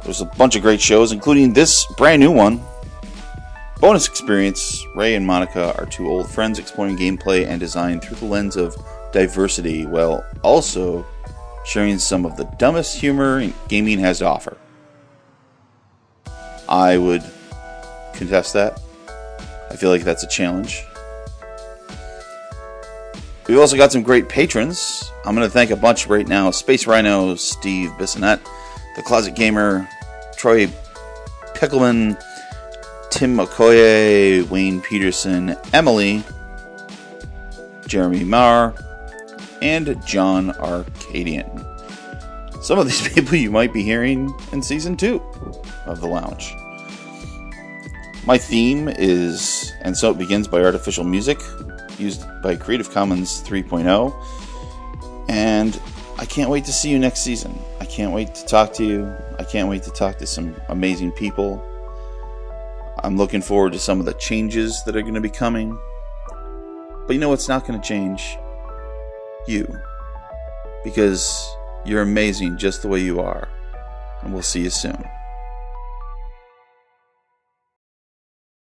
There's a bunch of great shows, including this brand new one, Bonus Experience. Ray and Monica are two old friends exploring gameplay and design through the lens of diversity, while also sharing some of the dumbest humor gaming has to offer. I would contest that. I feel like that's a challenge. We've also got some great patrons. I'm going to thank a bunch right now. Space Rhino, Steve Bissonette, The Closet Gamer, Troy Pickleman, Tim Okoye, Wayne Peterson, Emily, Jeremy Maher, and John Arcadian. Some of these people you might be hearing in Season two of The Lounge. My theme is And So It Begins by Artificial Music, used by Creative Commons three point oh, and I can't wait to see you next season. I can't wait to talk to you. I can't wait to talk to some amazing people. I'm looking forward to some of the changes that are going to be coming, but you know what's not going to change? You, because you're amazing just the way you are, and we'll see you soon.